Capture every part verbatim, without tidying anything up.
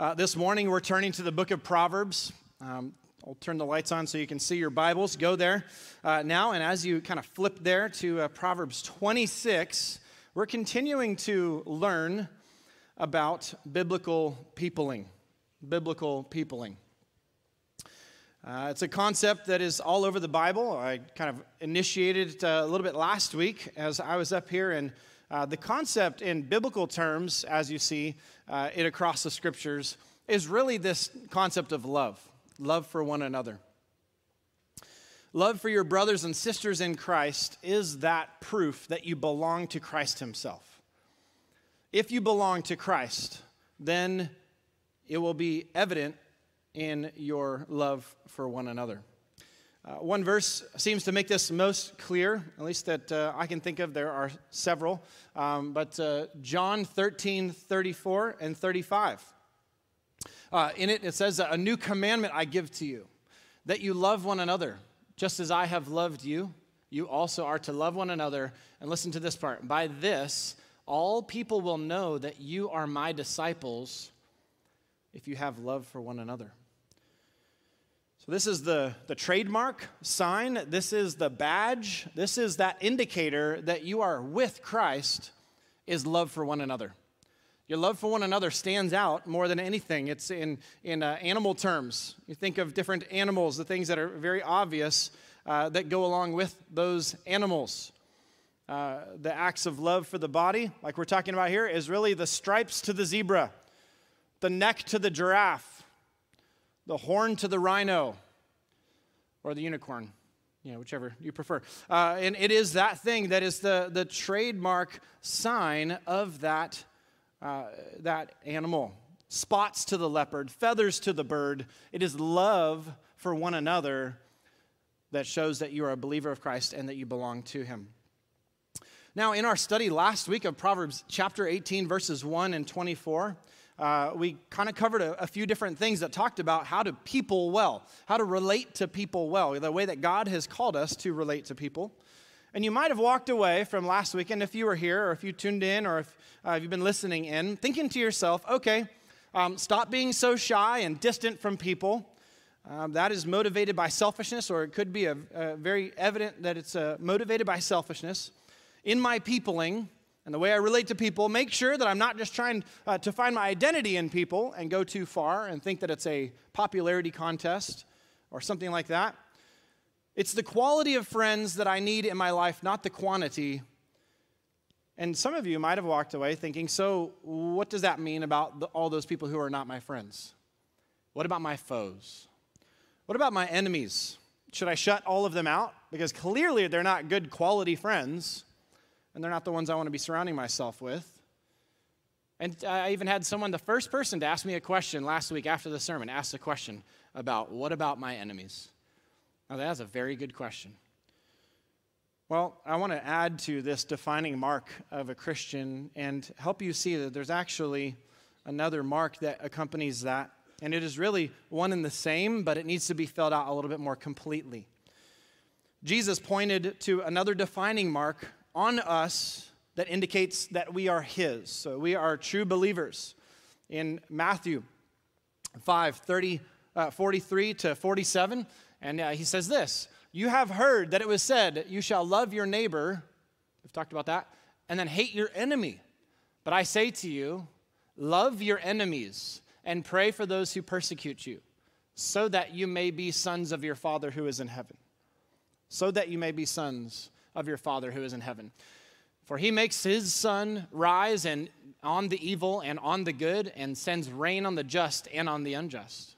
Uh, this morning, we're turning to the book of Proverbs. Um, I'll turn the lights on so you can see your Bibles. Go there uh, now, and as you kind of flip there to uh, Proverbs twenty-six, we're continuing to learn about biblical peopling, biblical peopling. Uh, it's a concept that is all over the Bible. I kind of initiated it uh, a little bit last week as I was up here, and uh, the concept in biblical terms, as you see uh, it across the Scriptures, is really this concept of love. Love for one another. Love for your brothers and sisters in Christ is that proof that you belong to Christ himself. If you belong to Christ, then it will be evident in your love for one another. Uh, one verse seems to make this most clear, at least that uh, I can think of. There are several, um, but uh, John thirteen, thirty-four and thirty-five. Uh, in it, it says, a new commandment I give to you, that you love one another. Just as I have loved you, you also are to love one another. And listen to this part. By this, all people will know that you are my disciples if you have love for one another. So this is the, the trademark sign. This is the badge. This is that indicator that you are with Christ, is love for one another. Your love for one another stands out more than anything. It's in, in uh, animal terms. You think of different animals, the things that are very obvious uh, that go along with those animals. Uh, the acts of love for the body, like we're talking about here, is really the stripes to the zebra, the neck to the giraffe, the horn to the rhino, or the unicorn, you know, whichever you prefer. Uh, and it is that thing that is the, the trademark sign of that Uh, that animal. Spots to the leopard, feathers to the bird. It is love for one another that shows that you are a believer of Christ and that you belong to him. Now, in our study last week of Proverbs chapter eighteen, verses one and twenty-four, uh, we kind of covered a, a few different things that talked about how to people well, how to relate to people well, the way that God has called us to relate to people. And you might have walked away from last weekend, if you were here or if you tuned in or if uh, you've been listening in, thinking to yourself, okay, um, stop being so shy and distant from people. Um, that is motivated by selfishness, or it could be a, a very evident that it's uh, motivated by selfishness. In my peopling and the way I relate to people, make sure that I'm not just trying uh, to find my identity in people and go too far and think that it's a popularity contest or something like that. It's the quality of friends that I need in my life, not the quantity. And some of you might have walked away thinking, so what does that mean about the, all those people who are not my friends? What about my foes? What about my enemies? Should I shut all of them out? Because clearly they're not good quality friends, and they're not the ones I want to be surrounding myself with. And I even had someone, the first person to ask me a question last week after the sermon, asked a question about, what about my enemies? Now, that's a very good question. Well, I want to add to this defining mark of a Christian and help you see that there's actually another mark that accompanies that, and it is really one and the same, but it needs to be filled out a little bit more completely. Jesus pointed to another defining mark on us that indicates that we are his, so we are true believers. In Matthew five, forty-three to forty-seven, and uh, he says this, you have heard that it was said, you shall love your neighbor, we've talked about that, and then hate your enemy. But I say to you, love your enemies and pray for those who persecute you, so that you may be sons of your Father who is in heaven. So that you may be sons of your Father who is in heaven. For he makes his sun rise and on the evil and on the good, and sends rain on the just and on the unjust.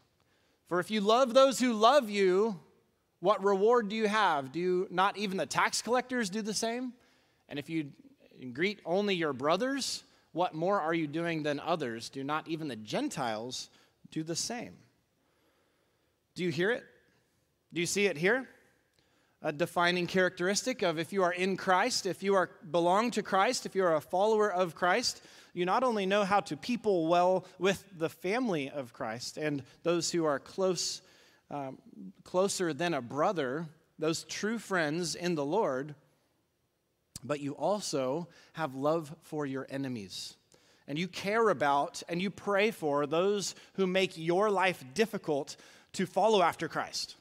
For if you love those who love you, what reward do you have? Do you not even the tax collectors do the same? And if you greet only your brothers, what more are you doing than others? Do not even the Gentiles do the same? Do you hear it? Do you see it here? A defining characteristic of if you are in Christ, if you are belong to Christ, if you are a follower of Christ, you not only know how to people well with the family of Christ and those who are close, um, closer than a brother, those true friends in the Lord, but you also have love for your enemies. and you care about and you pray for those who make your life difficult to follow after Christ.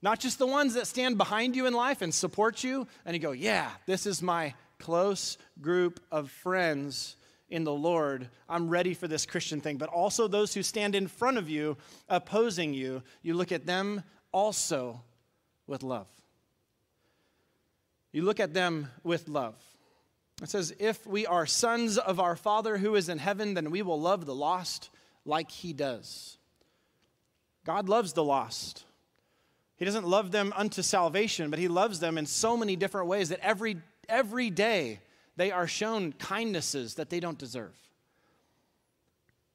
Not just the ones that stand behind you in life and support you, and you go, yeah, this is my close group of friends in the Lord. I'm ready for this Christian thing. But also those who stand in front of you, opposing you, you look at them also with love. You look at them with love. It says, if we are sons of our Father who is in heaven, then we will love the lost like he does. God loves the lost. He doesn't love them unto salvation, but he loves them in so many different ways that every, every day they are shown kindnesses that they don't deserve.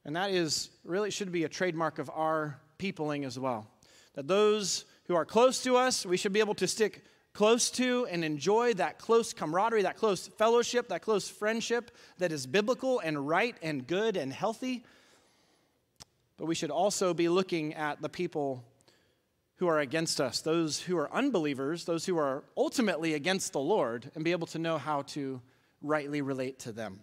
And that is really should be a trademark of our peopling as well. That those who are close to us, we should be able to stick close to and enjoy that close camaraderie, that close fellowship, that close friendship that is biblical and right and good and healthy. But we should also be looking at the people who are against us, those who are unbelievers, those who are ultimately against the Lord, and be able to know how to rightly relate to them.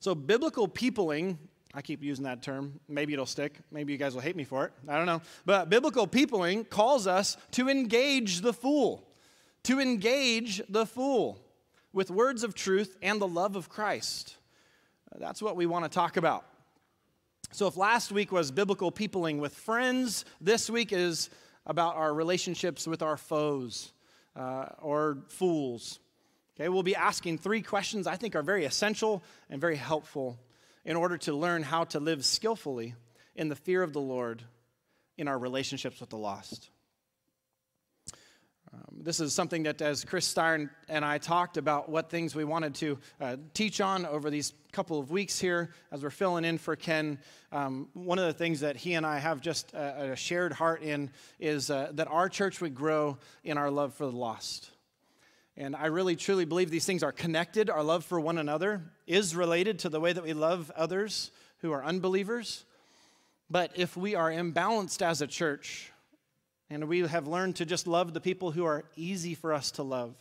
So biblical peopling, I keep using that term. Maybe it'll stick. Maybe you guys will hate me for it. I don't know. But biblical peopling calls us to engage the fool, to engage the fool with words of truth and the love of Christ. That's what we want to talk about. So if last week was biblical peopling with friends, this week is about our relationships with our foes uh, or fools. Okay, we'll be asking three questions I think are very essential and very helpful in order to learn how to live skillfully in the fear of the Lord in our relationships with the lost. Um, this is something that as Chris Steyer and I talked about what things we wanted to uh, teach on over these couple of weeks here as we're filling in for Ken. Um, one of the things that he and I have just a, a shared heart in is uh, that our church would grow in our love for the lost. And I really truly believe these things are connected. Our love for one another is related to the way that we love others who are unbelievers. But if we are imbalanced as a church, and we have learned to just love the people who are easy for us to love,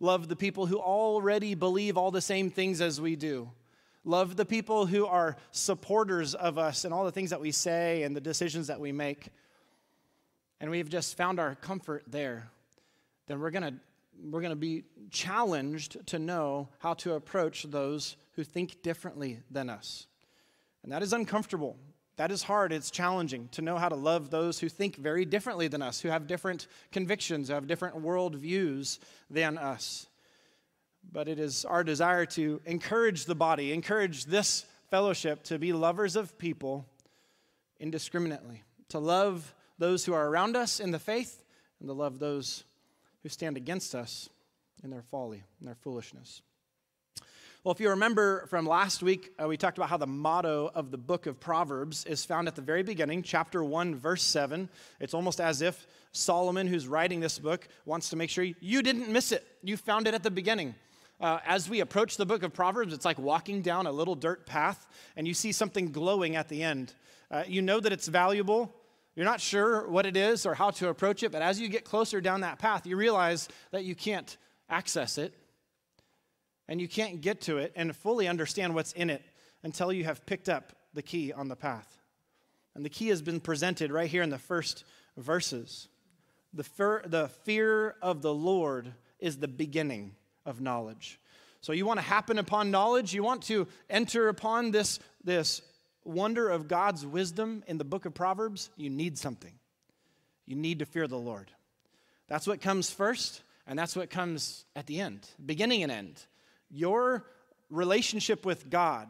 love the people who already believe all the same things as we do, love the people who are supporters of us and all the things that we say and the decisions that we make, and we've just found our comfort there, then we're going to we're going to be challenged to know how to approach those who think differently than us. And that is uncomfortable. That is hard. It's challenging to know how to love those who think very differently than us, who have different convictions, who have different worldviews than us. But it is our desire to encourage the body, encourage this fellowship to be lovers of people indiscriminately, to love those who are around us in the faith and to love those who stand against us in their folly and their foolishness. Well, if you remember from last week, uh, we talked about how the motto of the book of Proverbs is found at the very beginning, chapter one, verse seven. It's almost as if Solomon, who's writing this book, wants to make sure you didn't miss it. You found it at the beginning. Uh, as we approach the book of Proverbs, it's like walking down a little dirt path, and you see something glowing at the end. Uh, you know that it's valuable. You're not sure what it is or how to approach it, but as you get closer down that path, you realize that you can't access it. And you can't get to it and fully understand what's in it until you have picked up the key on the path. And the key has been presented right here in the first verses. The fear, the fear of the Lord is the beginning of knowledge. So you want to happen upon knowledge. You want to enter upon this, this wonder of God's wisdom in the book of Proverbs. You need something. You need to fear the Lord. That's what comes first, and that's what comes at the end, beginning and end. Your relationship with God,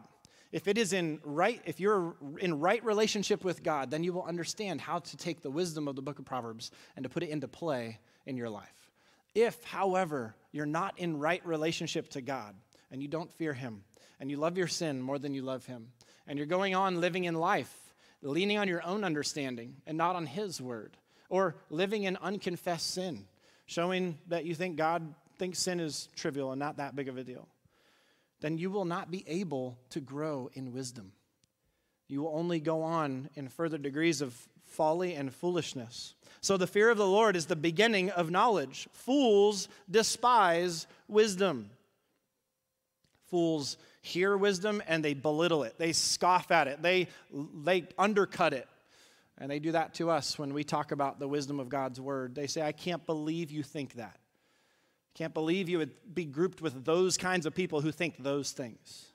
if it is in right, if you're in right relationship with God, then you will understand how to take the wisdom of the book of Proverbs and to put it into play in your life. If, however, you're not in right relationship to God and you don't fear him and you love your sin more than you love him and you're going on living in life, leaning on your own understanding and not on his word, or living in unconfessed sin, showing that you think God think sin is trivial and not that big of a deal, then you will not be able to grow in wisdom. You will only go on in further degrees of folly and foolishness. So the fear of the Lord is the beginning of knowledge. Fools despise wisdom. Fools hear wisdom and they belittle it. They scoff at it. They, they undercut it. And they do that to us when we talk about the wisdom of God's word. They say, I can't believe you think that. I can't believe you would be grouped with those kinds of people who think those things.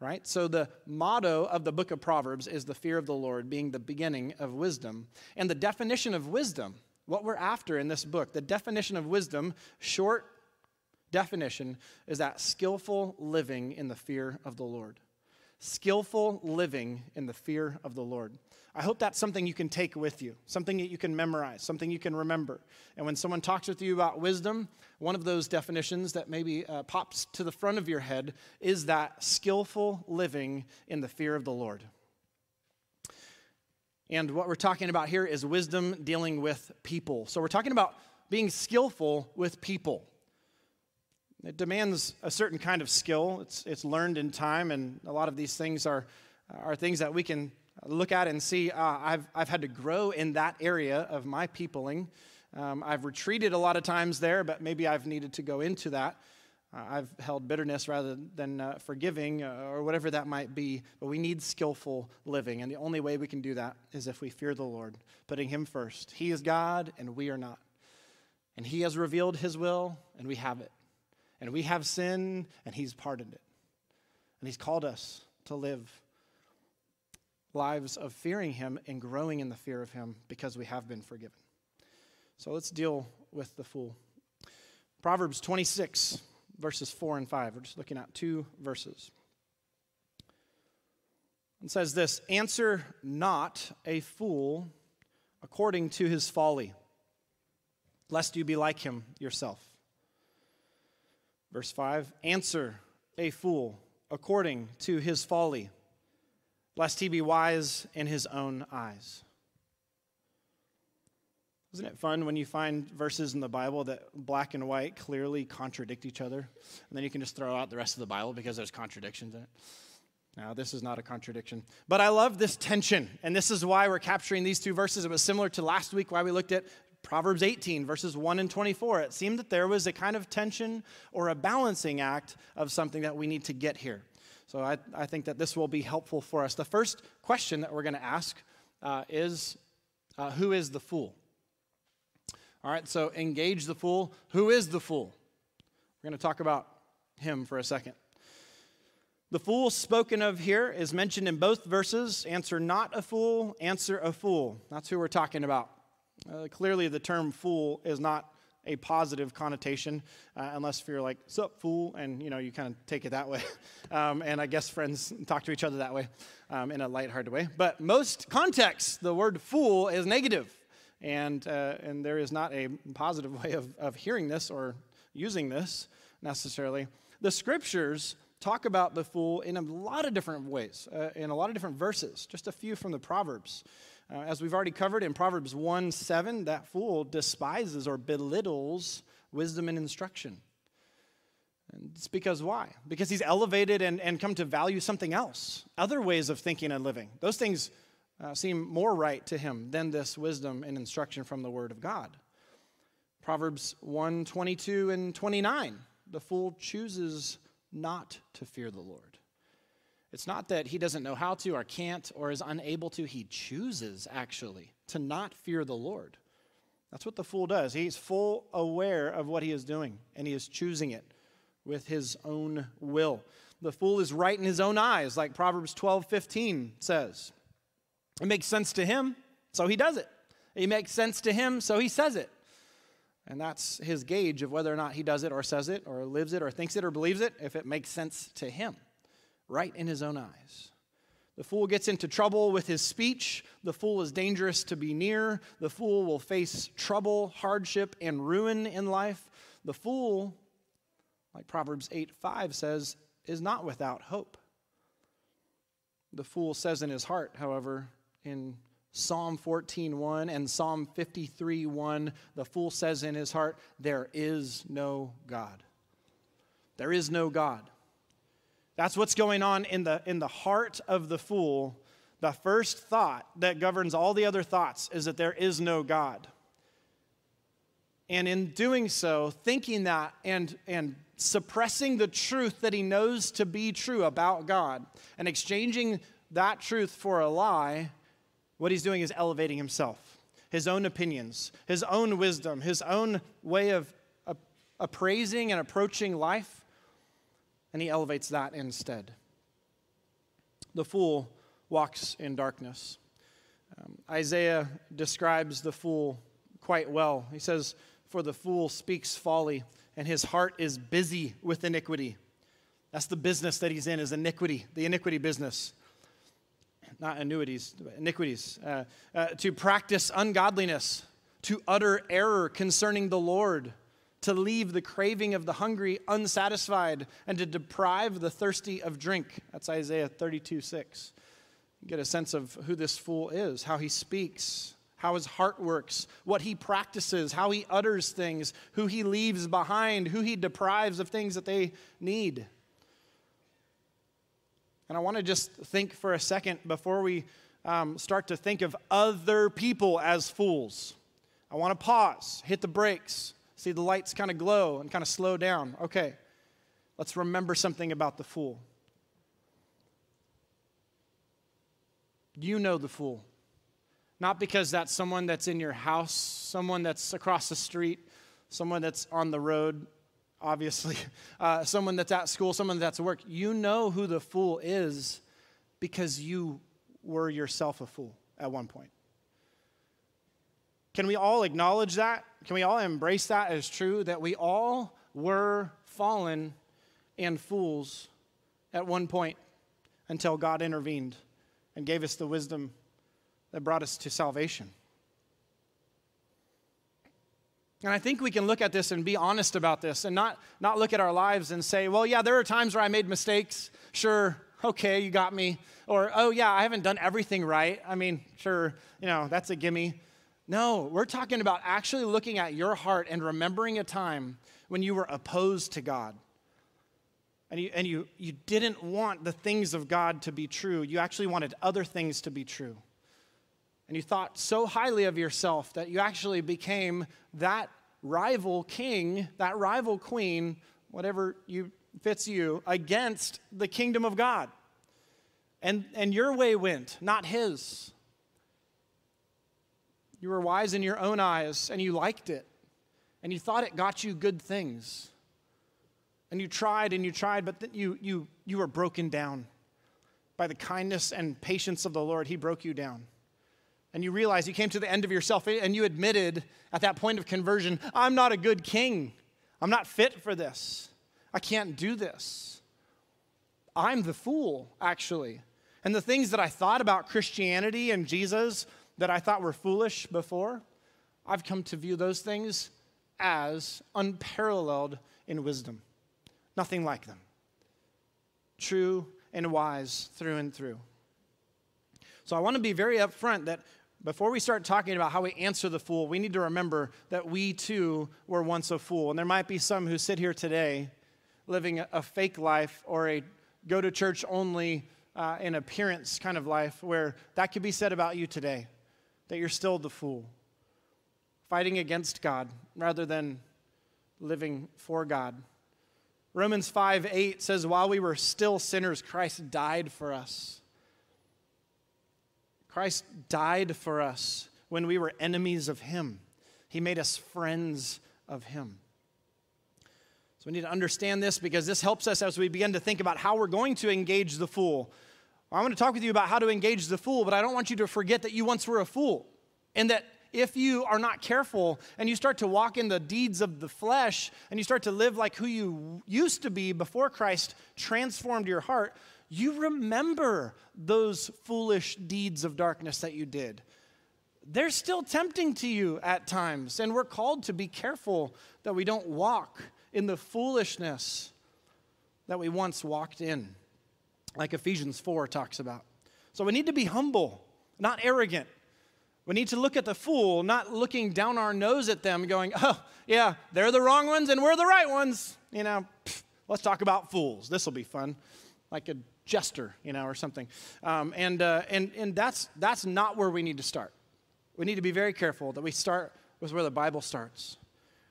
Right? So the motto of the book of Proverbs is the fear of the Lord being the beginning of wisdom. And the definition of wisdom, what we're after in this book, the definition of wisdom, short definition, is that skillful living in the fear of the Lord. Skillful living in the fear of the Lord. I hope that's something you can take with you, something that you can memorize, something you can remember. And when someone talks with you about wisdom, one of those definitions that maybe uh, pops to the front of your head is that skillful living in the fear of the Lord. And what we're talking about here is wisdom dealing with people. So we're talking about being skillful with people. It demands a certain kind of skill. It's, it's learned in time, and a lot of these things are, are things that we can look at and see, uh, I've, I've had to grow in that area of my peopling. Um, I've retreated a lot of times there, but maybe I've needed to go into that. Uh, I've held bitterness rather than uh, forgiving uh, or whatever that might be, but we need skillful living, and the only way we can do that is if we fear the Lord, putting Him first. He is God, and we are not. And He has revealed His will, and we have it. And we have sin, and He's pardoned it. And He's called us to live lives of fearing Him and growing in the fear of Him because we have been forgiven. So let's deal with the fool. Proverbs twenty-six, verses four and five. We're just looking at two verses. It says this, "Answer not a fool according to his folly, lest you be like him yourself." Verse five, "Answer a fool according to his folly, lest he be wise in his own eyes." Isn't it fun when you find verses in the Bible that black and white clearly contradict each other, and then you can just throw out the rest of the Bible because there's contradictions in it? Now, this is not a contradiction. But I love this tension, and this is why we're capturing these two verses. It was similar to last week why we looked at Proverbs eighteen, verses one and twenty-four. It seemed that there was a kind of tension or a balancing act of something that we need to get here. So I, I think that this will be helpful for us. The first question that we're going to ask uh, is, uh, who is the fool? All right, so engage the fool. Who is the fool? We're going to talk about him for a second. The fool spoken of here is mentioned in both verses. Answer not a fool, answer a fool. That's who we're talking about. Uh, clearly, the term fool is not a positive connotation, uh, unless if you're like, sup, fool, and, you know, you kind of take it that way. Um, and I guess friends talk to each other that way, um, in a lighthearted way. But most contexts, the word fool is negative, and, uh, and there is not a positive way of, of hearing this or using this necessarily. The Scriptures talk about the fool in a lot of different ways, uh, in a lot of different verses, just a few from the Proverbs. Uh, as we've already covered in Proverbs one seven, that fool despises or belittles wisdom and instruction. And it's because why? Because he's elevated and, and come to value something else, other ways of thinking and living. Those things uh, seem more right to him than this wisdom and instruction from the Word of God. Proverbs one twenty-two and twenty-nine, the fool chooses not to fear the Lord. It's not that he doesn't know how to or can't or is unable to. He chooses, actually, to not fear the Lord. That's what the fool does. He's full aware of what he is doing, and he is choosing it with his own will. The fool is right in his own eyes, like Proverbs twelve fifteen says. It makes sense to him, so he does it. It makes sense to him, so he says it. And that's his gauge of whether or not he does it or says it or lives it or thinks it or believes it, if it makes sense to him. Right in his own eyes. The fool gets into trouble with his speech. The fool is dangerous to be near. The fool will face trouble, hardship, and ruin in life. The fool, like Proverbs eight five says, is not without hope. The fool says in his heart, however, in Psalm fourteen one and Psalm fifty-three one, the fool says in his heart, there is no God. There is no God. That's what's going on in the, in the heart of the fool. The first thought that governs all the other thoughts is that there is no God. And in doing so, thinking that and, and suppressing the truth that he knows to be true about God and exchanging that truth for a lie, what he's doing is elevating himself, his own opinions, his own wisdom, his own way of appraising and approaching life, and he elevates that instead. The fool walks in darkness. Um, Isaiah describes the fool quite well. He says, "For the fool speaks folly, and his heart is busy with iniquity." That's the business that he's in, is iniquity, the iniquity business. Not annuities, but iniquities. Uh, uh, to practice ungodliness, to utter error concerning the Lord, to leave the craving of the hungry unsatisfied, and to deprive the thirsty of drink. That's Isaiah thirty-two six. Get a sense of who this fool is, how he speaks, how his heart works, what he practices, how he utters things, who he leaves behind, who he deprives of things that they need. And I want to just think for a second before we um, start to think of other people as fools. I want to pause, hit the brakes, see the lights kind of glow and kind of slow down. Okay, let's remember something about the fool. You know the fool. Not because that's someone that's in your house, someone that's across the street, someone that's on the road, obviously, uh, someone that's at school, someone that's at work. You know who the fool is because you were yourself a fool at one point. Can we all acknowledge that? Can we all embrace that as true, that we all were fallen and fools at one point until God intervened and gave us the wisdom that brought us to salvation? And I think we can look at this and be honest about this and not, not look at our lives and say, well, yeah, there are times where I made mistakes. Sure, okay, you got me. Or, oh, yeah, I haven't done everything right. I mean, sure, you know, that's a gimme. No, we're talking about actually looking at your heart and remembering a time when you were opposed to God. And you, and you, you didn't want the things of God to be true. You actually wanted other things to be true. And you thought so highly of yourself that you actually became that rival king, that rival queen, whatever you, fits you, against the kingdom of God. And, and your way went, not his. You were wise in your own eyes, and you liked it. And you thought it got you good things. And you tried and you tried, but th- you, you, you were broken down. By the kindness and patience of the Lord, he broke you down. And you realize you came to the end of yourself, and you admitted at that point of conversion, I'm not a good king. I'm not fit for this. I can't do this. I'm the fool, actually. And the things that I thought about Christianity and Jesus that I thought were foolish before, I've come to view those things as unparalleled in wisdom. Nothing like them. True and wise through and through. So I want to be very upfront that before we start talking about how we answer the fool, we need to remember that we too were once a fool. And there might be some who sit here today living a fake life or a go-to-church-only uh, in appearance kind of life where that could be said about you today, that you're still the fool, fighting against God rather than living for God. Romans five eight says, while we were still sinners, Christ died for us. Christ died for us when we were enemies of him. He made us friends of him. So we need to understand this because this helps us as we begin to think about how we're going to engage the fool. I want to talk with you about how to engage the fool, but I don't want you to forget that you once were a fool, and that if you are not careful and you start to walk in the deeds of the flesh and you start to live like who you used to be before Christ transformed your heart, you remember those foolish deeds of darkness that you did. They're still tempting to you at times, and we're called to be careful that we don't walk in the foolishness that we once walked in, like Ephesians four talks about. So we need to be humble, not arrogant. We need to look at the fool, not looking down our nose at them, going, oh, yeah, they're the wrong ones and we're the right ones. You know, pff, let's talk about fools. This will be fun. Like a jester, you know, or something. Um, and uh, and and that's that's not where we need to start. We need to be very careful that we start with where the Bible starts,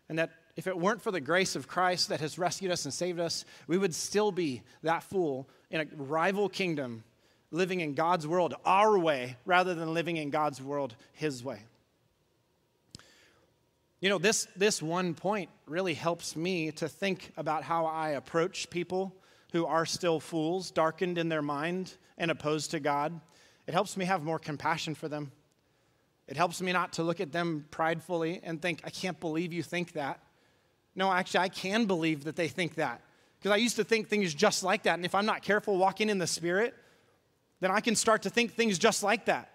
and that If it weren't for the grace of Christ that has rescued us and saved us, we would still be that fool in a rival kingdom, living in God's world our way rather than living in God's world his way. You know, this, this one point really helps me to think about how I approach people who are still fools, darkened in their mind and opposed to God. It helps me have more compassion for them. It helps me not to look at them pridefully and think, I can't believe you think that. No, actually, I can believe that they think that, because I used to think things just like that. And if I'm not careful walking in the Spirit, then I can start to think things just like that.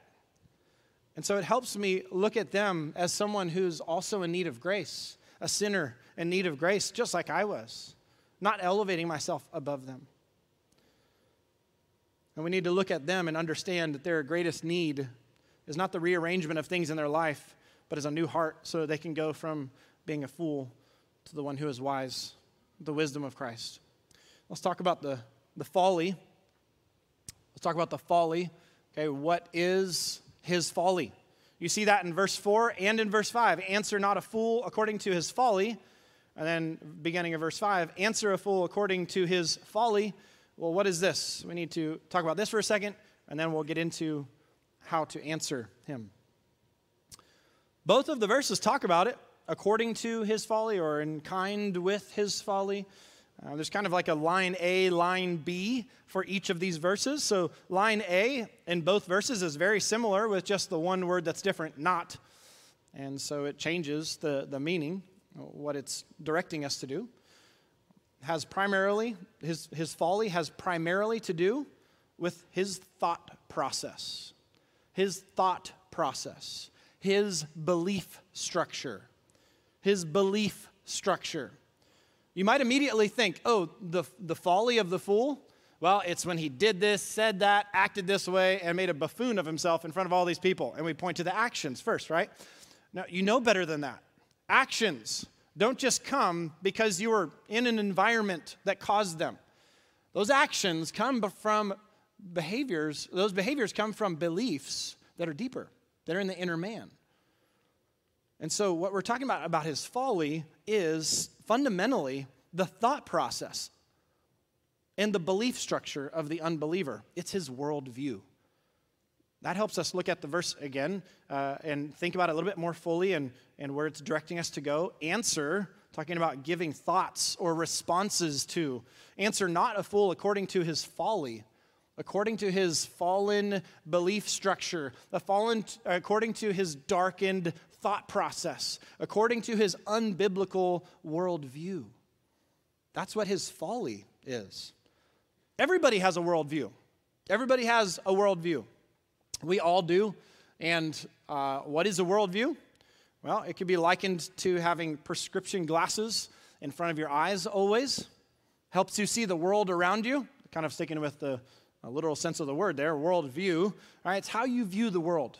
And so it helps me look at them as someone who's also in need of grace, a sinner in need of grace, just like I was, not elevating myself above them. And we need to look at them and understand that their greatest need is not the rearrangement of things in their life, but is a new heart so they can go from being a fool to the one who is wise, the wisdom of Christ. Let's talk about the, the folly. Let's talk about the folly. Okay, what is his folly? You see that in verse four and in verse five. Answer not a fool according to his folly. And then beginning of verse five, answer a fool according to his folly. Well, what is this? We need to talk about this for a second, and then we'll get into how to answer him. Both of the verses talk about it, according to his folly or in kind with his folly. Uh, there's kind of like a line A, line B for each of these verses. So line A in both verses is very similar with just the one word that's different, not. And so it changes the, the meaning, what it's directing us to do. Has primarily, his, his folly has primarily to do with his thought process. His thought process. His belief structure. His belief structure. You might immediately think, oh, the, the folly of the fool? Well, it's when he did this, said that, acted this way, and made a buffoon of himself in front of all these people. And we point to the actions first, right? Now, you know better than that. Actions don't just come because you were in an environment that caused them. Those actions come from behaviors. Those behaviors come from beliefs that are deeper, that are in the inner man. And so what we're talking about, about his folly, is fundamentally the thought process and the belief structure of the unbeliever. It's his worldview. That helps us look at the verse again uh, and think about it a little bit more fully and, and where it's directing us to go. Answer, talking about giving thoughts or responses to. Answer not a fool according to his folly, according to his fallen belief structure, the fallen, according to his darkened thought process, according to his unbiblical worldview. That's what his folly is. Everybody has a worldview. Everybody has a worldview. We all do. And uh, what is a worldview? Well, it could be likened to having prescription glasses in front of your eyes always. Helps you see the world around you. Kind of sticking with the uh, literal sense of the word there, worldview. All right, it's how you view the world.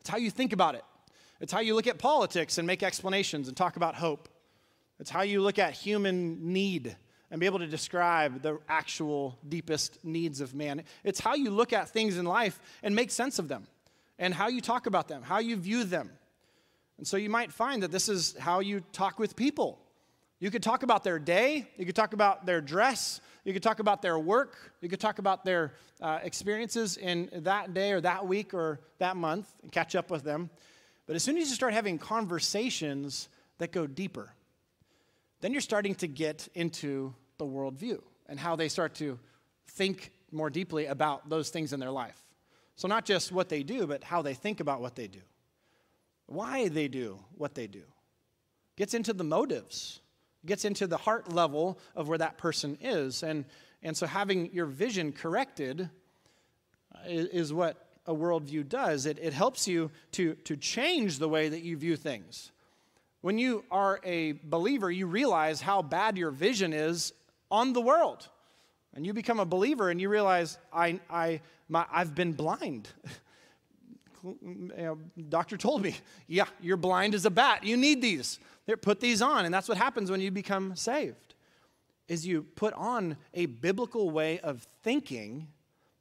It's how you think about it. It's how you look at politics and make explanations and talk about hope. It's how you look at human need and be able to describe the actual deepest needs of man. It's how you look at things in life and make sense of them, and how you talk about them, how you view them. And so you might find that this is how you talk with people. You could talk about their day. You could talk about their dress. You could talk about their work. You could talk about their uh, experiences in that day or that week or that month and catch up with them. But as soon as you start having conversations that go deeper, then you're starting to get into the worldview and how they start to think more deeply about those things in their life. So not just what they do, but how they think about what they do, why they do what they do. Gets into the motives, gets into the heart level of where that person is. And, and so having your vision corrected is, is what a worldview does. It, it helps you to, to change the way that you view things. When you are a believer, you realize how bad your vision is on the world. And you become a believer and you realize, I, I, my, I've been blind. You know, doctor told me, yeah, you're blind as a bat. You need these. Here, put these on. And that's what happens when you become saved, is you put on a biblical way of thinking.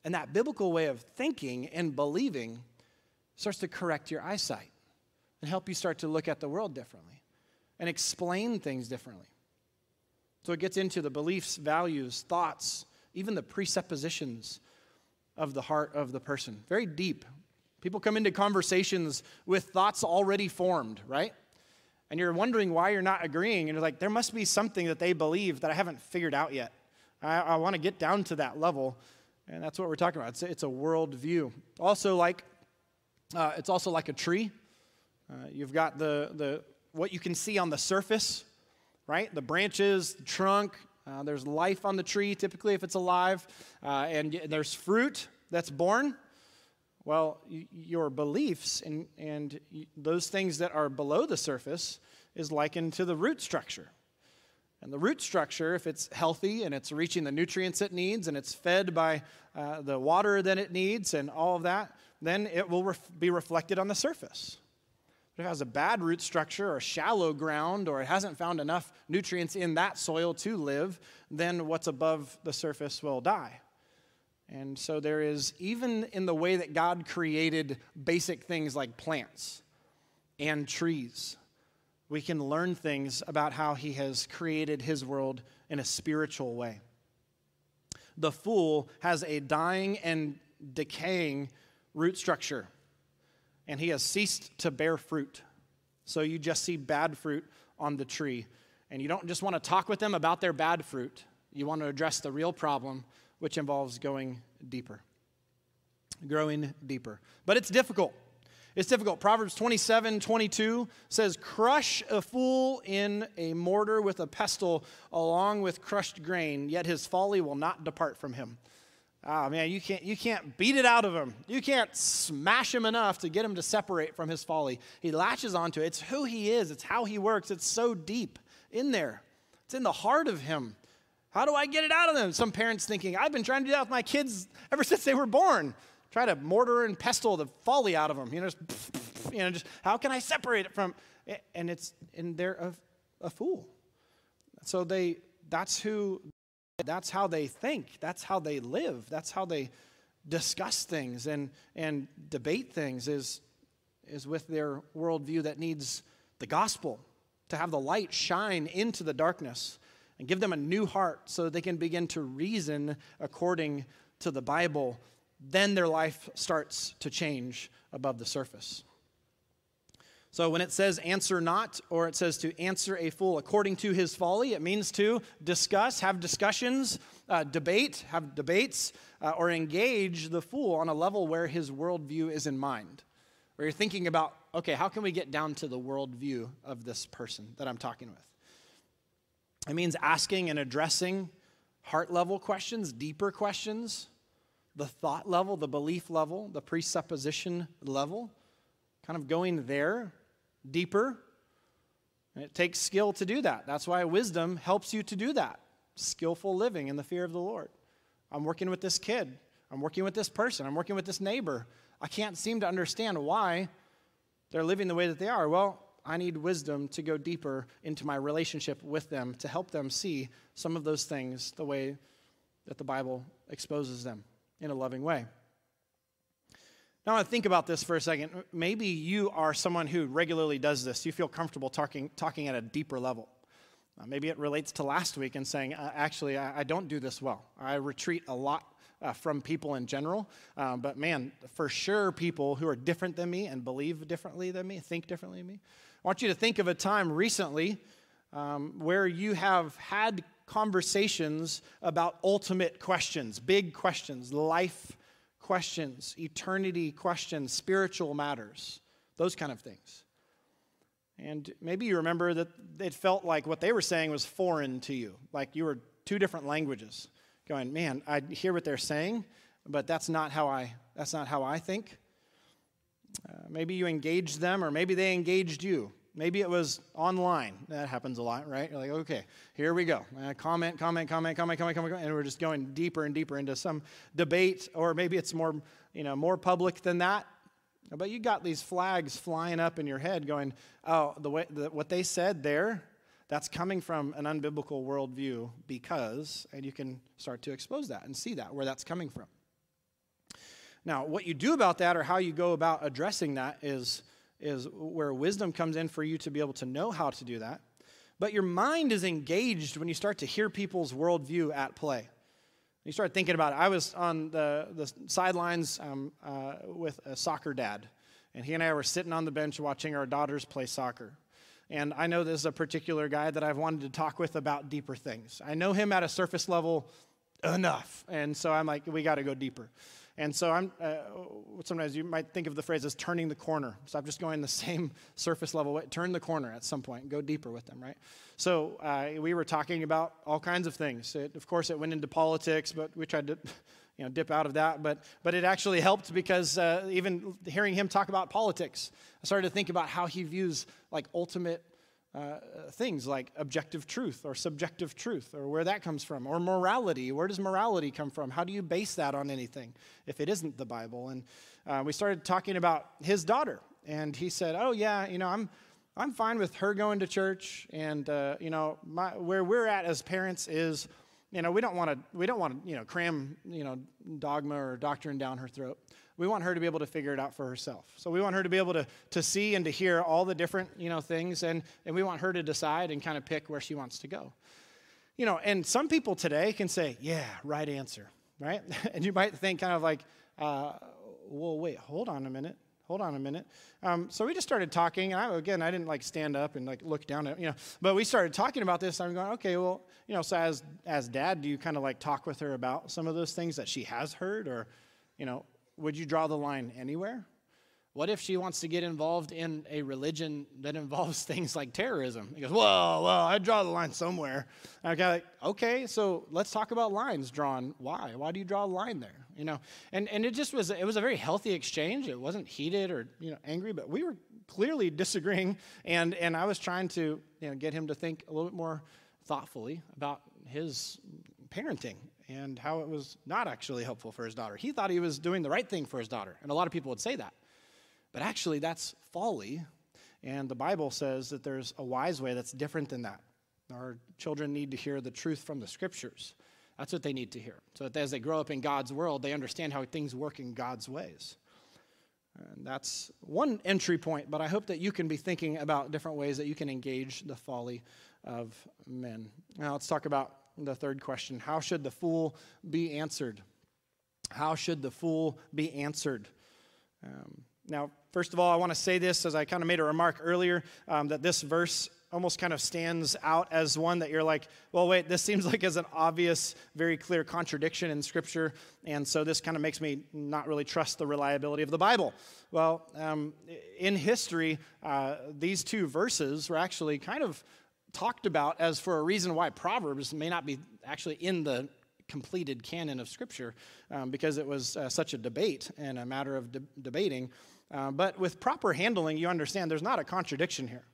And that biblical way of thinking and believing starts to correct your eyesight and help you start to look at the world differently. and explain things differently. So it gets into the beliefs, values, thoughts, even the presuppositions of the heart of the person. Very deep. People come into conversations with thoughts already formed, right? And you're wondering why you're not agreeing. And you're like, there must be something that they believe that I haven't figured out yet. I, I want to get down to that level. And that's what we're talking about. It's, it's a worldview. Also like, uh, it's also like a tree. Uh, you've got the, the, what you can see on the surface, right? The branches, the trunk. Uh, there's life on the tree, typically, if it's alive. Uh, and there's fruit that's born. Well, your beliefs and, and those things that are below the surface is likened to the root structure. And the root structure, if it's healthy and it's reaching the nutrients it needs and it's fed by uh, the water that it needs and all of that, then it will ref be reflected on the surface. But if it has a bad root structure or shallow ground or it hasn't found enough nutrients in that soil to live, then what's above the surface will die. And so there is, even in the way that God created basic things like plants and trees, we can learn things about how he has created his world in a spiritual way. The fool has a dying and decaying root structure, and he has ceased to bear fruit. So you just see bad fruit on the tree. And you don't just want to talk with them about their bad fruit. You want to address the real problem, which involves going deeper, growing deeper. But it's difficult. It's difficult. Proverbs twenty-seven twenty-two says, "Crush a fool in a mortar with a pestle along with crushed grain, yet his folly will not depart from him." Ah, man, you can't, you can't beat it out of him. You can't smash him enough to get him to separate from his folly. He latches onto it. It's who he is. It's how he works. It's so deep in there. It's in the heart of him. How do I get it out of them? Some parents thinking, I've been trying to do that with my kids ever since they were born. Try to mortar and pestle the folly out of them. You know, just, pff, pff, you know, just how can I separate it from? And it's and they're a, a fool. So they that's who, that's how they think. That's how they live. That's how they discuss things and and debate things is is with their worldview that needs the gospel to have the light shine into the darkness. And give them a new heart so that they can begin to reason according to the Bible. Then their life starts to change above the surface. So when it says answer not, or it says to answer a fool according to his folly, it means to discuss, have discussions, uh, debate, have debates, uh, or engage the fool on a level where his worldview is in mind. Where you're thinking about, okay, how can we get down to the worldview of this person that I'm talking with? It means asking and addressing heart-level questions, deeper questions, the thought level, the belief level, the presupposition level, kind of going there, deeper. And it takes skill to do that. That's why wisdom helps you to do that. Skillful living in the fear of the Lord. I'm working with this kid. I'm working with this person. I'm working with this neighbor. I can't seem to understand why they're living the way that they are. Well, I need wisdom to go deeper into my relationship with them to help them see some of those things the way that the Bible exposes them in a loving way. Now, I want to think about this for a second. Maybe you are someone who regularly does this. You feel comfortable talking, talking at a deeper level. Uh, maybe it relates to last week and saying, uh, actually, I, I don't do this well. I retreat a lot uh, from people in general. Uh, but man, for sure, people who are different than me and believe differently than me, think differently than me. I want you to think of a time recently um, where you have had conversations about ultimate questions, big questions, life questions, eternity questions, spiritual matters, those kind of things. And maybe you remember that it felt like what they were saying was foreign to you, like you were two different languages, going, man, I hear what they're saying, but that's not how I, that's not how I think. Uh, maybe you engaged them, or maybe they engaged you. Maybe it was online. That happens a lot, right? You're like, okay, here we go. Uh, comment, comment, comment, comment, comment, comment, and we're just going deeper and deeper into some debate, or maybe it's more, you know, more public than that. But you got these flags flying up in your head, going, oh, the way the, what they said there, that's coming from an unbiblical worldview because, and you can start to expose that and see that where that's coming from. Now, what you do about that or how you go about addressing that is, is where wisdom comes in for you to be able to know how to do that. But your mind is engaged when you start to hear people's worldview at play. You start thinking about it. I was on the, the sidelines um, uh, with a soccer dad, and he and I were sitting on the bench watching our daughters play soccer. And I know this is a particular guy that I've wanted to talk with about deeper things. I know him at a surface level enough, and so I'm like, we got to go deeper. And so I'm, uh, sometimes you might think of the phrase as turning the corner. So I'm just going the same surface level way. Turn the corner at some point. Go deeper with them, right? So uh, we were talking about all kinds of things. It, of course, it went into politics, but we tried to you know, dip out of that. But, but it actually helped because uh, even hearing him talk about politics, I started to think about how he views like ultimate Uh, things like objective truth or subjective truth, or where that comes from, or morality. Where does morality come from? How do you base that on anything if it isn't the Bible? And uh, we started talking about his daughter, and he said, "Oh yeah, you know, I'm, I'm fine with her going to church, and uh, you know, my, where we're at as parents is, you know, we don't want to, we don't want to, you know, cram, you know, dogma or doctrine down her throat. We want her to be able to figure it out for herself. So we want her to be able to, to see and to hear all the different, you know, things, and, and we want her to decide and kind of pick where she wants to go. You know, and some people today can say, yeah, right answer, right? And you might think kind of like, uh, well, wait, hold on a minute. Hold on a minute. Um, so we just started talking, and I, again, I didn't like stand up and like look down at, you know, but we started talking about this. I'm going, okay, well, you know, so as, as dad, do you kind of like talk with her about some of those things that she has heard, or, you know, would you draw the line anywhere? What if she wants to get involved in a religion that involves things like terrorism? He goes, whoa, whoa, I draw the line somewhere. And I'm kind of like, okay, so let's talk about lines drawn. Why? Why do you draw a line there? You know, and, and it just was, it was a very healthy exchange. It wasn't heated or, you know, angry, but we were clearly disagreeing. And, and I was trying to, you know, get him to think a little bit more thoughtfully about his parenting and how it was not actually helpful for his daughter. He thought he was doing the right thing for his daughter, and a lot of people would say that. But actually, that's folly, and the Bible says that there's a wise way that's different than that. Our children need to hear the truth from the Scriptures. That's what they need to hear, so that as they grow up in God's world, they understand how things work in God's ways. And that's one entry point, but I hope that you can be thinking about different ways that you can engage the folly of men. Now, let's talk about the third question. How should the fool be answered? How should the fool be answered? Um, now, first of all, I want to say this, as I kind of made a remark earlier, um, that this verse almost kind of stands out as one that you're like, well, wait, this seems like as an obvious, very clear contradiction in Scripture, and so this kind of makes me not really trust the reliability of the Bible. Well, um, in history, uh, these two verses were actually kind of talked about as for a reason why Proverbs may not be actually in the completed canon of Scripture, um, because it was uh, such a debate and a matter of de- debating. Uh, but with proper handling, you understand there's not a contradiction here.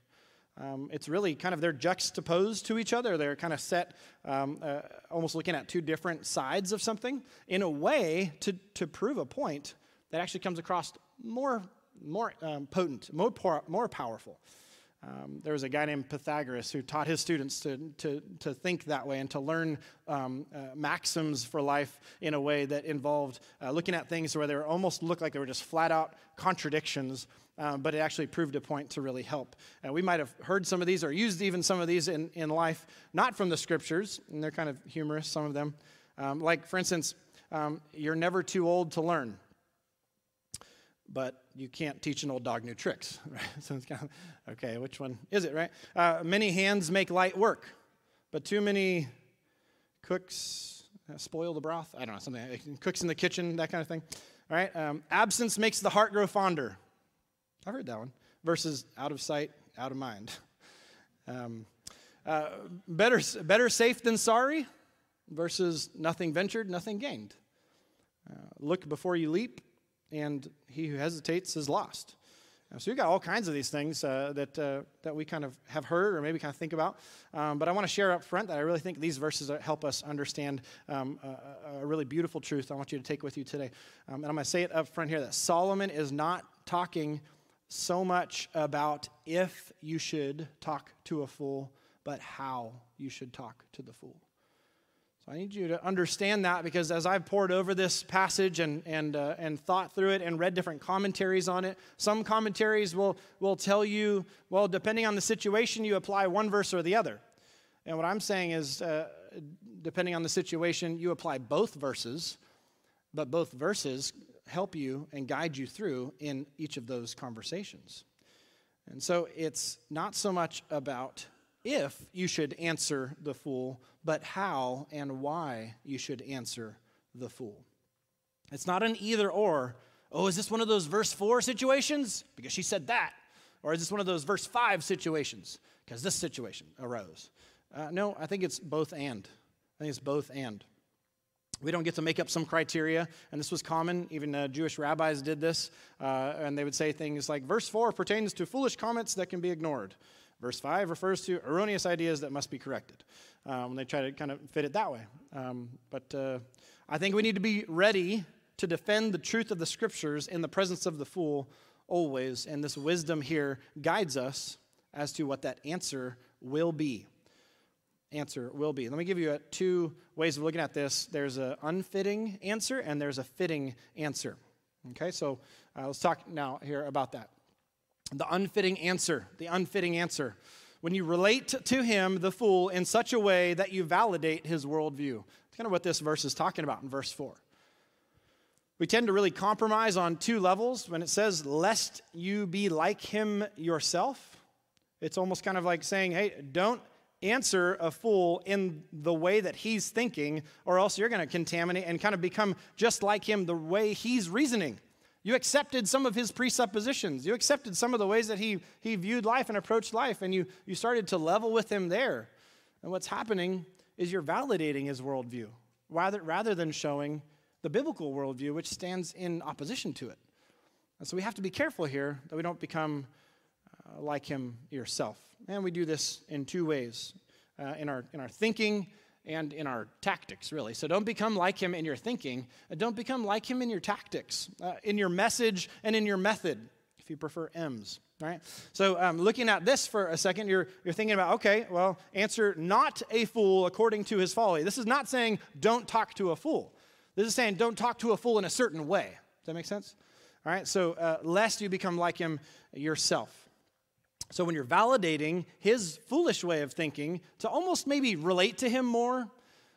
Um, it's really kind of, they're juxtaposed to each other. They're kind of set, um, uh, almost looking at two different sides of something in a way to, to prove a point that actually comes across more, more um, potent, more, more powerful. Um, there was a guy named Pythagoras who taught his students to, to, to think that way and to learn um, uh, maxims for life in a way that involved uh, looking at things where they were almost looked like they were just flat-out contradictions, uh, but it actually proved a point to really help. And we might have heard some of these or used even some of these in, in life, not from the Scriptures, and they're kind of humorous, some of them. Um, like, for instance, um, you're never too old to learn, but you can't teach an old dog new tricks, right? So it's kind of, okay, which one is it, right? Uh, many hands make light work, but too many cooks spoil the broth. I don't know, something like cooks in the kitchen, that kind of thing, all right? Um, absence makes the heart grow fonder. I've heard that one. Versus out of sight, out of mind. Um, uh, better, better safe than sorry versus nothing ventured, nothing gained. Uh, look before you leap, and he who hesitates is lost. So you've got all kinds of these things uh, that uh, that we kind of have heard or maybe kind of think about. Um, but I want to share up front that I really think these verses help us understand um, a, a really beautiful truth I want you to take with you today. Um, and I'm going to say it up front here that Solomon is not talking so much about if you should talk to a fool, but how you should talk to the fool. So I need you to understand that, because as I've poured over this passage and, and, uh, and thought through it and read different commentaries on it, some commentaries will, will tell you, well, depending on the situation, you apply one verse or the other. And what I'm saying is, uh, depending on the situation, you apply both verses, but both verses help you and guide you through in each of those conversations. And so it's not so much about if you should answer the fool, but how and why you should answer the fool. It's not an either or. Oh, is this one of those verse four situations? Because she said that. Or is this one of those verse five situations? Because this situation arose. Uh, no, I think it's both and. I think it's both and. We don't get to make up some criteria, and this was common. Even uh, Jewish rabbis did this, uh, and they would say things like, verse four pertains to foolish comments that can be ignored. Verse five refers to erroneous ideas that must be corrected. Um, they try to kind of fit it that way. Um, but uh, I think we need to be ready to defend the truth of the Scriptures in the presence of the fool always, and this wisdom here guides us as to what that answer will be. Answer will be. Let me give you a, two ways of looking at this. There's an unfitting answer and there's a fitting answer. Okay, so uh, let's talk now here about that. The unfitting answer, the unfitting answer. When you relate to him, the fool, in such a way that you validate his worldview. It's kind of what this verse is talking about in verse four. We tend to really compromise on two levels. When it says, lest you be like him yourself, it's almost kind of like saying, hey, don't answer a fool in the way that he's thinking, or else you're going to contaminate and kind of become just like him the way he's reasoning. You accepted some of his presuppositions. You accepted some of the ways that he, he viewed life and approached life, and you, you started to level with him there. And what's happening is you're validating his worldview rather, rather than showing the biblical worldview, which stands in opposition to it. And so we have to be careful here that we don't become uh, like him yourself. And we do this in two ways, uh, in our in our thinking and in our tactics, really. So don't become like him in your thinking, and don't become like him in your tactics, uh, in your message and in your method, if you prefer M's, right? So um, looking at this for a second, you're, you're thinking about, okay, well, answer not a fool according to his folly. This is not saying don't talk to a fool. This is saying don't talk to a fool in a certain way. Does that make sense? All right, so uh, lest you become like him yourself. So when you're validating his foolish way of thinking to almost maybe relate to him more,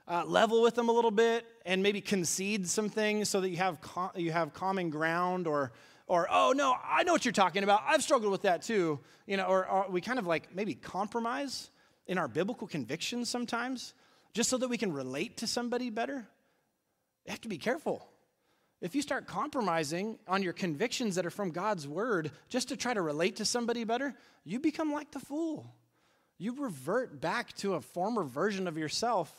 uh, level with him a little bit, and maybe concede some things so that you have com you have common ground, or, or oh, no, I know what you're talking about. I've struggled with that too. You know, or, or we kind of like maybe compromise in our biblical convictions sometimes just so that we can relate to somebody better. You have to be careful. If you start compromising on your convictions that are from God's word just to try to relate to somebody better, you become like the fool. You revert back to a former version of yourself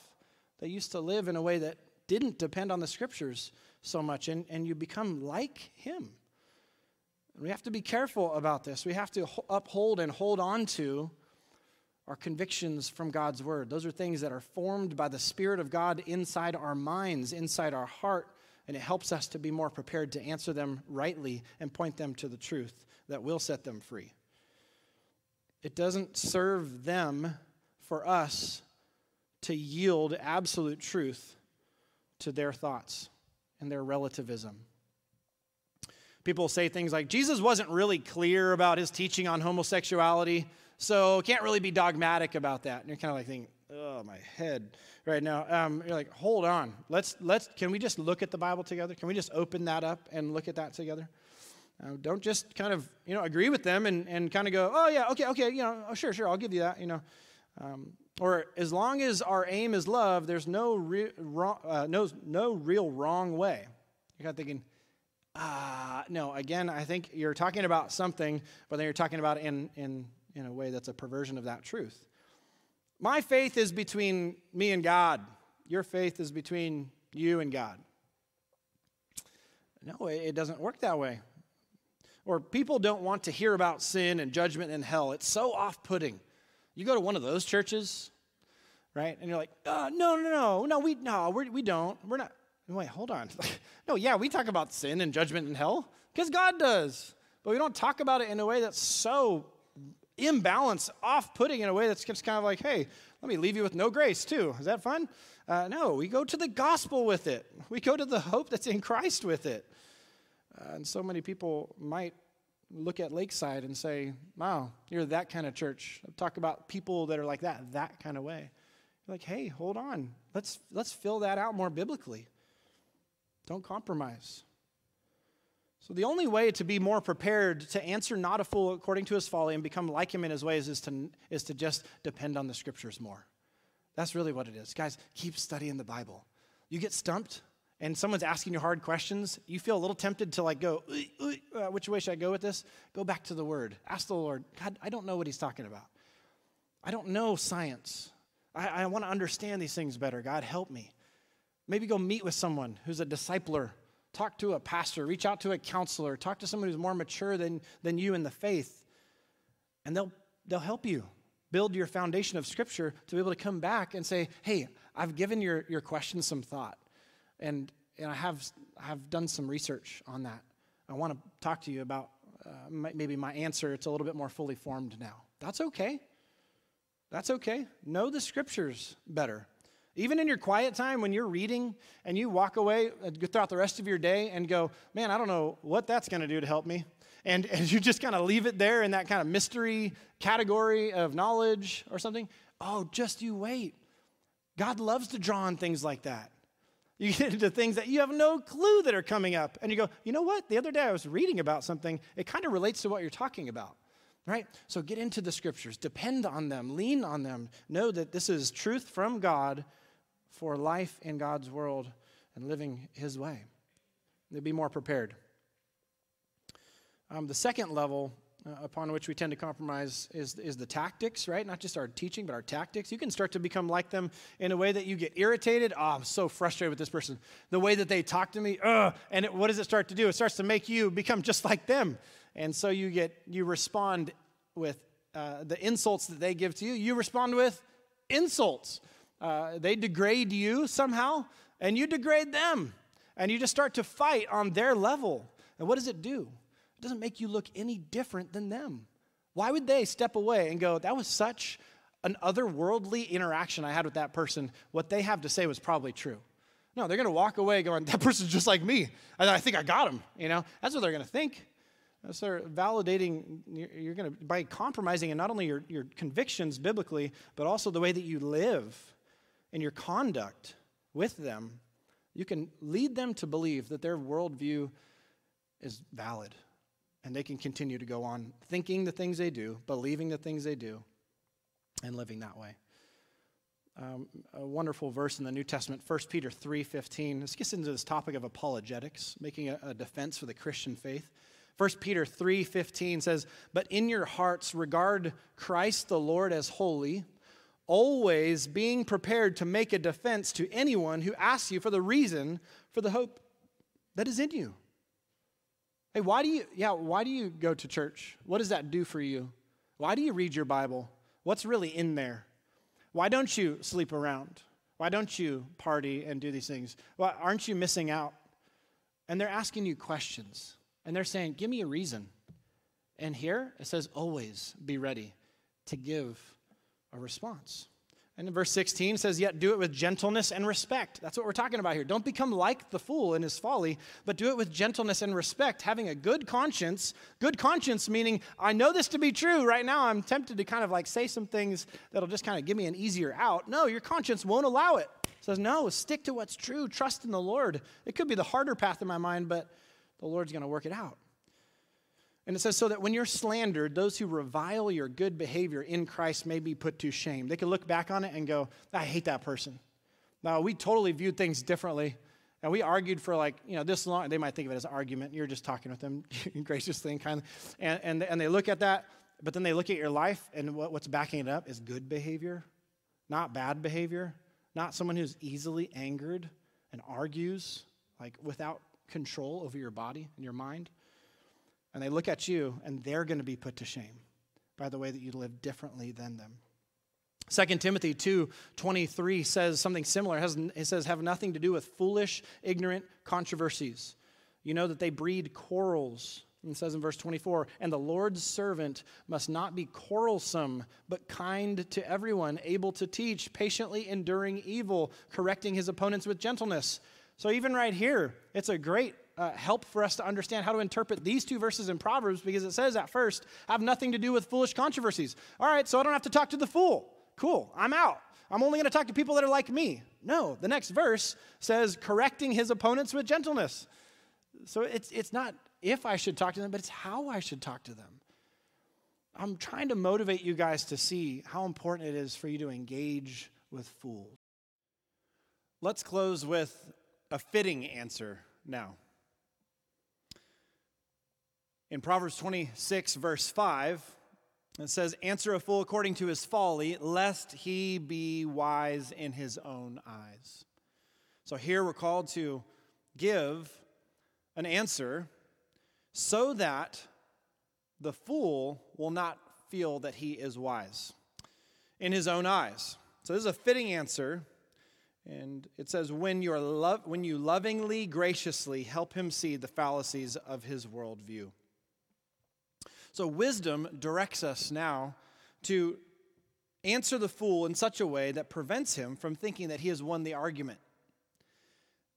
that used to live in a way that didn't depend on the Scriptures so much, and, and you become like him. We have to be careful about this. We have to uphold and hold on to our convictions from God's word. Those are things that are formed by the Spirit of God inside our minds, inside our heart, and it helps us to be more prepared to answer them rightly and point them to the truth that will set them free. It doesn't serve them for us to yield absolute truth to their thoughts and their relativism. People say things like, Jesus wasn't really clear about his teaching on homosexuality, so can't really be dogmatic about that. And you're kind of like thinking, oh, my head right now. Um, you're like, hold on. Let's, let's, can we just look at the Bible together? Can we just open that up and look at that together? Uh, don't just kind of, you know, agree with them and, and kind of go, oh, yeah, okay, okay, you know, oh, sure, sure, I'll give you that, you know. Um, or as long as our aim is love, there's no, re wrong, uh, no, no real wrong way. You're kind of thinking, ah, no, again, I think you're talking about something, but then you're talking about it in, in, in a way that's a perversion of that truth. My faith is between me and God. Your faith is between you and God. No, it doesn't work that way. Or people don't want to hear about sin and judgment and hell. It's so off-putting. You go to one of those churches, right? And you're like, oh, no, no, no, no, we, no, we're, we don't. We're not. Wait, hold on. No, yeah, we talk about sin and judgment and hell because God does. But we don't talk about it in a way that's so imbalance, off-putting in a way that's just kind of like, hey, let me leave you with no grace too. Is that fun? Uh, no, we go to the gospel with it. We go to the hope that's in Christ with it. Uh, and so many people might look at Lakeside and say, wow, you're that kind of church. Talk about people that are like that, that kind of way. You're like, hey, hold on. Let's, let's fill that out more biblically. Don't compromise. So the only way to be more prepared to answer not a fool according to his folly and become like him in his ways is to, is to just depend on the scriptures more. That's really what it is. Guys, keep studying the Bible. You get stumped and someone's asking you hard questions. You feel a little tempted to like go, uh, which way should I go with this? Go back to the Word. Ask the Lord, God, I don't know what he's talking about. I don't know science. I, I want to understand these things better. God, help me. Maybe go meet with someone who's a discipler. Talk to a pastor, reach out to a counselor, talk to someone who's more mature than, than you in the faith, and they'll, they'll help you build your foundation of Scripture to be able to come back and say, hey, I've given your, your question some thought, and, and I have, I have done some research on that. I want to talk to you about uh, my, maybe my answer. It's a little bit more fully formed now. That's okay. That's okay. Know the Scriptures better. Even in your quiet time when you're reading and you walk away throughout the rest of your day and go, man, I don't know what that's going to do to help me. And, and you just kind of leave it there in that kind of mystery category of knowledge or something. Oh, just you wait. God loves to draw on things like that. You get into things that you have no clue that are coming up. And you go, you know what? The other day I was reading about something. It kind of relates to what you're talking about. Right? So get into the scriptures. Depend on them. Lean on them. Know that this is truth from God for life in God's world and living his way. They'd be more prepared. Um, the second level uh, upon which we tend to compromise is, is the tactics, right? Not just our teaching, but our tactics. You can start to become like them in a way that you get irritated. Oh, I'm so frustrated with this person. The way that they talk to me, ugh. And it, what does it start to do? It starts to make you become just like them. And so you get, you respond with uh, the insults that they give to you. You respond with insults. Uh, they degrade you somehow, and you degrade them. And you just start to fight on their level. And what does it do? It doesn't make you look any different than them. Why would they step away and go, that was such an otherworldly interaction I had with that person. What they have to say was probably true. No, they're going to walk away going, that person's just like me. And I think I got him. You know, that's what they're going to think. So validating, you're going to, by compromising in not only your, your convictions biblically, but also the way that you live and your conduct with them, you can lead them to believe that their worldview is valid. And they can continue to go on thinking the things they do, believing the things they do, and living that way. Um, a wonderful verse in the New Testament, First Peter three fifteen. This gets into this topic of apologetics, making a, a defense for the Christian faith. First Peter three fifteen says, but in your hearts regard Christ the Lord as holy, always being prepared to make a defense to anyone who asks you for the reason for the hope that is in you. Hey, why do you, yeah, why do you go to church? What does that do for you? Why do you read your Bible? What's really in there? Why don't you sleep around? Why don't you party and do these things? Why aren't you missing out? And they're asking you questions. And they're saying, give me a reason. And here it says, always be ready to give a response. And in verse sixteen it says, yet do it with gentleness and respect. That's what we're talking about here. Don't become like the fool in his folly, but do it with gentleness and respect, having a good conscience. Good conscience meaning, I know this to be true. Right now I'm tempted to kind of like say some things that'll just kind of give me an easier out. No, your conscience won't allow it. It says, no, stick to what's true. Trust in the Lord. It could be the harder path in my mind, but the Lord's going to work it out. And it says, so that when you're slandered, those who revile your good behavior in Christ may be put to shame. They can look back on it and go, I hate that person. Now, we totally viewed things differently. And we argued for like, you know, this long. They might think of it as an argument. You're just talking with them graciously and kindly. And, and, and they look at that, but then they look at your life, and what, what's backing it up is good behavior, not bad behavior, not someone who's easily angered and argues like without control over your body and your mind, and they look at you, and they're going to be put to shame by the way that you live differently than them. Second Timothy two twenty-three says something similar. It says, have nothing to do with foolish, ignorant controversies. You know that they breed quarrels, And it says in verse twenty-four, "And the Lord's servant must not be quarrelsome, but kind to everyone, able to teach, patiently enduring evil, correcting his opponents with gentleness." So even right here, it's a great uh, help for us to understand how to interpret these two verses in Proverbs, because it says at first, have nothing to do with foolish controversies. All right, so I don't have to talk to the fool. Cool, I'm out. I'm only going to talk to people that are like me. No, the next verse says correcting his opponents with gentleness. So it's, it's not if I should talk to them, but it's how I should talk to them. I'm trying to motivate you guys to see how important it is for you to engage with fools. Let's close with a fitting answer now. In Proverbs twenty-six, verse five, it says, "Answer a fool according to his folly, lest he be wise in his own eyes." So here we're called to give an answer so that the fool will not feel that he is wise in his own eyes. So this is a fitting answer, and it says, when, you're lo- when you lovingly, graciously help him see the fallacies of his worldview. So wisdom directs us now to answer the fool in such a way that prevents him from thinking that he has won the argument.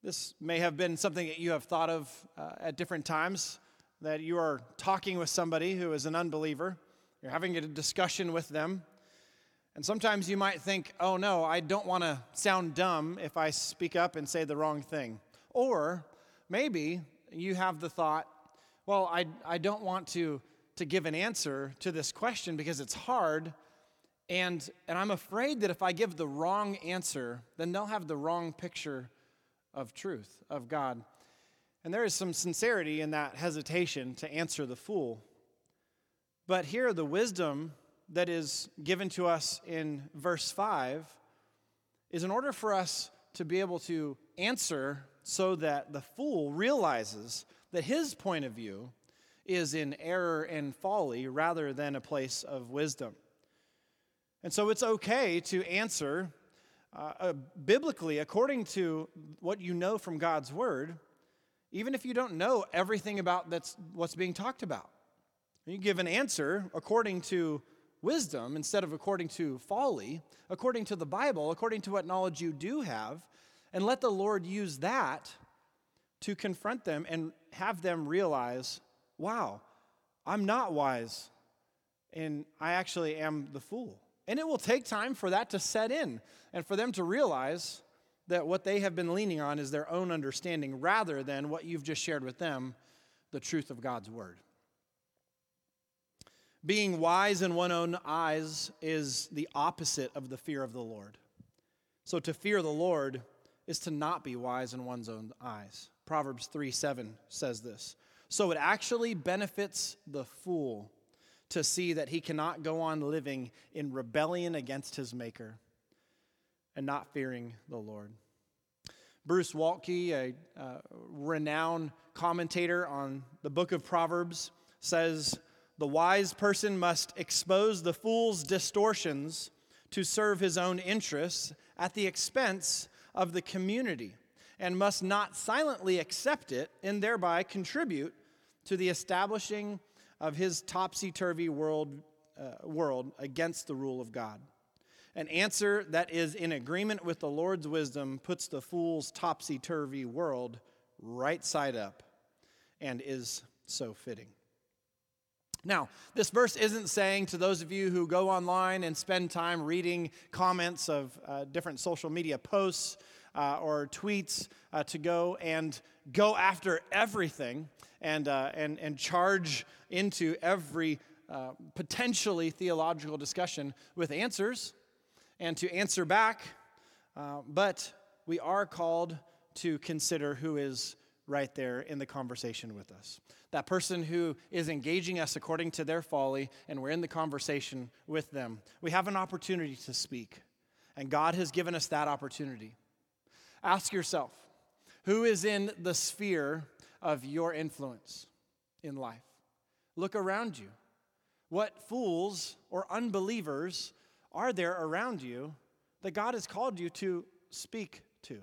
This may have been something that you have thought of uh, at different times, that you are talking with somebody who is an unbeliever. You're having a discussion with them. And sometimes you might think, oh no, I don't want to sound dumb if I speak up and say the wrong thing. Or maybe you have the thought, well, I, I don't want to to give an answer to this question because it's hard, and, and I'm afraid that if I give the wrong answer, then they'll have the wrong picture of truth, of God. And there is some sincerity in that hesitation to answer the fool. But here, the wisdom that is given to us in verse five is in order for us to be able to answer so that the fool realizes that his point of view is in error and folly rather than a place of wisdom. And so it's okay to answer uh, uh, biblically according to what you know from God's word, even if you don't know everything about that's what's being talked about. You give an answer according to wisdom instead of according to folly, according to the Bible, according to what knowledge you do have, and let the Lord use that to confront them and have them realize, wow, I'm not wise, and I actually am the fool. And it will take time for that to set in and for them to realize that what they have been leaning on is their own understanding rather than what you've just shared with them, the truth of God's word. Being wise in one's own eyes is the opposite of the fear of the Lord. So to fear the Lord is to not be wise in one's own eyes. Proverbs three seven says this. So it actually benefits the fool to see that he cannot go on living in rebellion against his maker and not fearing the Lord. Bruce Waltke, a uh, renowned commentator on the book of Proverbs, says, "The wise person must expose the fool's distortions to serve his own interests at the expense of the community and must not silently accept it and thereby contribute to the establishing of his topsy-turvy world, uh, world against the rule of God. An answer that is in agreement with the Lord's wisdom puts the fool's topsy-turvy world right side up and is so fitting." Now, this verse isn't saying to those of you who go online and spend time reading comments of uh, different social media posts uh, or tweets uh, to go and go after everything and uh, and and charge into every uh, potentially theological discussion with answers and to answer back. Uh, but we are called to consider who is right there in the conversation with us. That person who is engaging us according to their folly, and we're in the conversation with them. We have an opportunity to speak, and God has given us that opportunity. Ask yourself, who is in the sphere of your influence in life? Look around you. What fools or unbelievers are there around you that God has called you to speak to,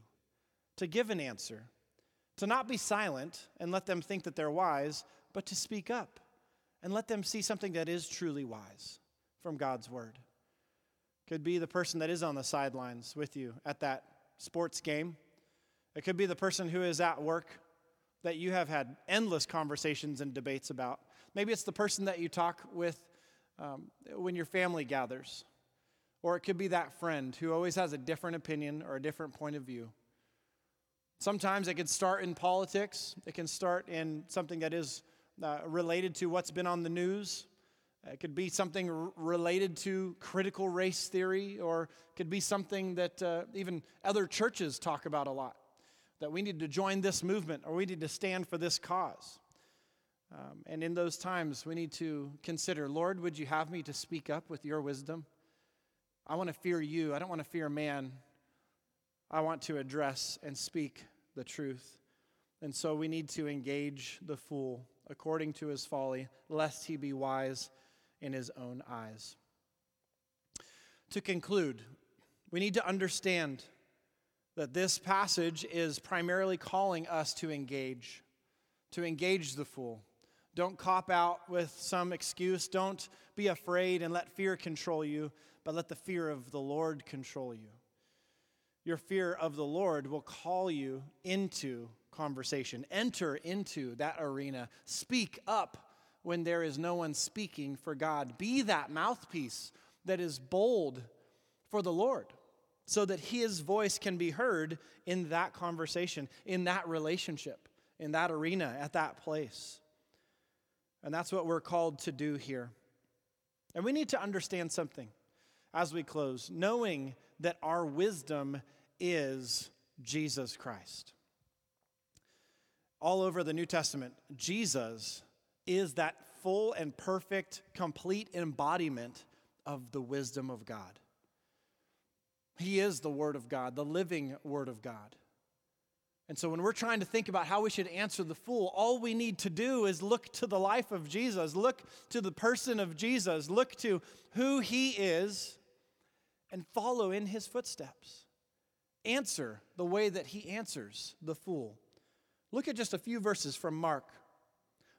to give an answer, To not be silent and let them think that they're wise, but to speak up and let them see something that is truly wise from God's word. Could be the person that is on the sidelines with you at that sports game. It could be the person who is at work that you have had endless conversations and debates about. Maybe it's the person that you talk with um, when your family gathers. Or it could be that friend who always has a different opinion or a different point of view. Sometimes it can start in politics. It can start in something that is uh, related to what's been on the news. It could be something r- related to critical race theory, or it could be something that uh, even other churches talk about a lot, that we need to join this movement or we need to stand for this cause. Um, and in those times, we need to consider, Lord, would you have me to speak up with your wisdom? I want to fear you. I don't want to fear man. I want to address and speak the truth. And so we need to engage the fool according to his folly, lest he be wise in his own eyes. To conclude, we need to understand that this passage is primarily calling us to engage, to engage the fool. Don't cop out with some excuse. Don't be afraid and let fear control you, but let the fear of the Lord control you. Your fear of the Lord will call you into conversation. Enter into that arena. Speak up when there is no one speaking for God. Be that mouthpiece that is bold for the Lord, so that his voice can be heard in that conversation, in that relationship, in that arena, at that place. And that's what we're called to do here. And we need to understand something as we close, knowing that our wisdom is Jesus Christ. All over the New Testament, Jesus is that full and perfect, complete embodiment of the wisdom of God. He is the Word of God, the living Word of God. And so when we're trying to think about how we should answer the fool, all we need to do is look to the life of Jesus, look to the person of Jesus, look to who he is, and follow in his footsteps. Answer the way that he answers the fool. Look at just a few verses from Mark.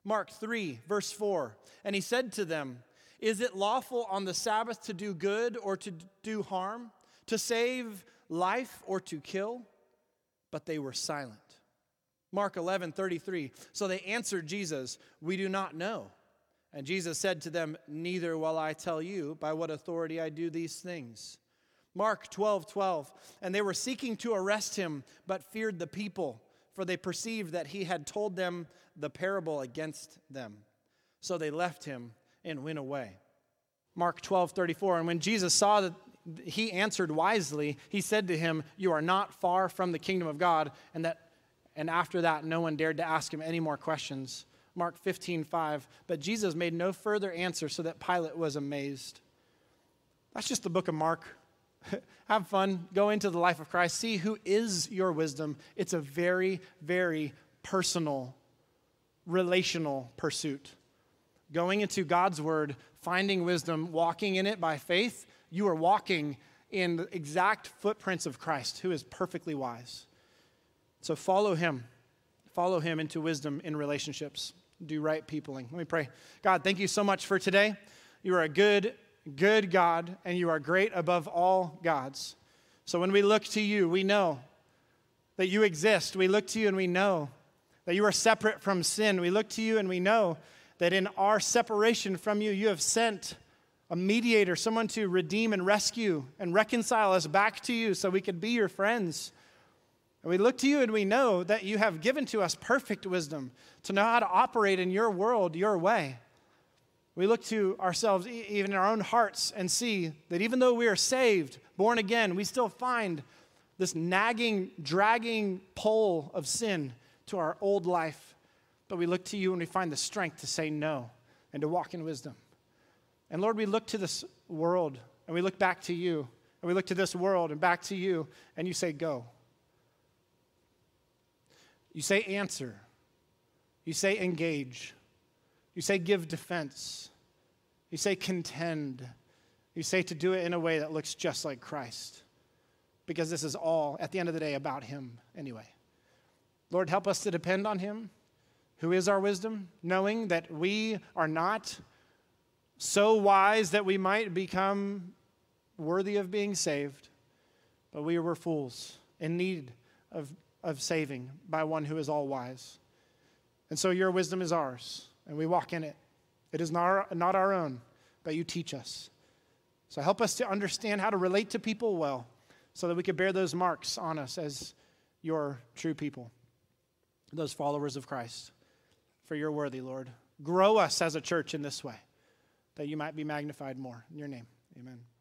Mark three, verse four. And he said to them, "Is it lawful on the Sabbath to do good or to do harm? To save life or to kill?" But they were silent. Mark eleven, thirty-three. So they answered Jesus, "We do not know." And Jesus said to them, "Neither will I tell you by what authority I do these things." Mark twelve, twelve. And they were seeking to arrest him, but feared the people, for they perceived that he had told them the parable against them. So they left him and went away. Mark twelve, thirty-four. And when Jesus saw that he answered wisely, he said to him, "You are not far from the kingdom of God." And that, and after that, no one dared to ask him any more questions. Mark fifteen, five. But Jesus made no further answer, so that Pilate was amazed. That's just the book of Mark. Have fun. Go into the life of Christ. See who is your wisdom. It's a very, very personal, relational pursuit. Going into God's word, finding wisdom, walking in it by faith. You are walking in the exact footprints of Christ, who is perfectly wise. So follow him. Follow him into wisdom in relationships. Do right peopling. Let me pray. God, thank you so much for today. You are a good, good God, and you are great above all gods. So when we look to you, we know that you exist. We look to you and we know that you are separate from sin. We look to you and we know that in our separation from you, you have sent a mediator, someone to redeem and rescue and reconcile us back to you so we could be your friends. And we look to you and we know that you have given to us perfect wisdom to know how to operate in your world, your way. We look to ourselves, even in our own hearts, and see that even though we are saved, born again, we still find this nagging, dragging pull of sin to our old life. But we look to you and we find the strength to say no and to walk in wisdom. And Lord, we look to this world, and we look back to you, and we look to this world and back to you, and you say, go. You say, answer. You say, engage. You say, give defense. You say, contend. You say, to do it in a way that looks just like Christ, because this is all, at the end of the day, about him anyway. Lord, help us to depend on him, who is our wisdom, knowing that we are not so wise that we might become worthy of being saved, but we were fools in need of, of saving by one who is all wise. And so your wisdom is ours, and we walk in it. It is not our, not our own, but you teach us. So help us to understand how to relate to people well so that we can bear those marks on us as your true people, those followers of Christ, for you're worthy, Lord. Grow us as a church in this way, that you might be magnified more. In your name, amen.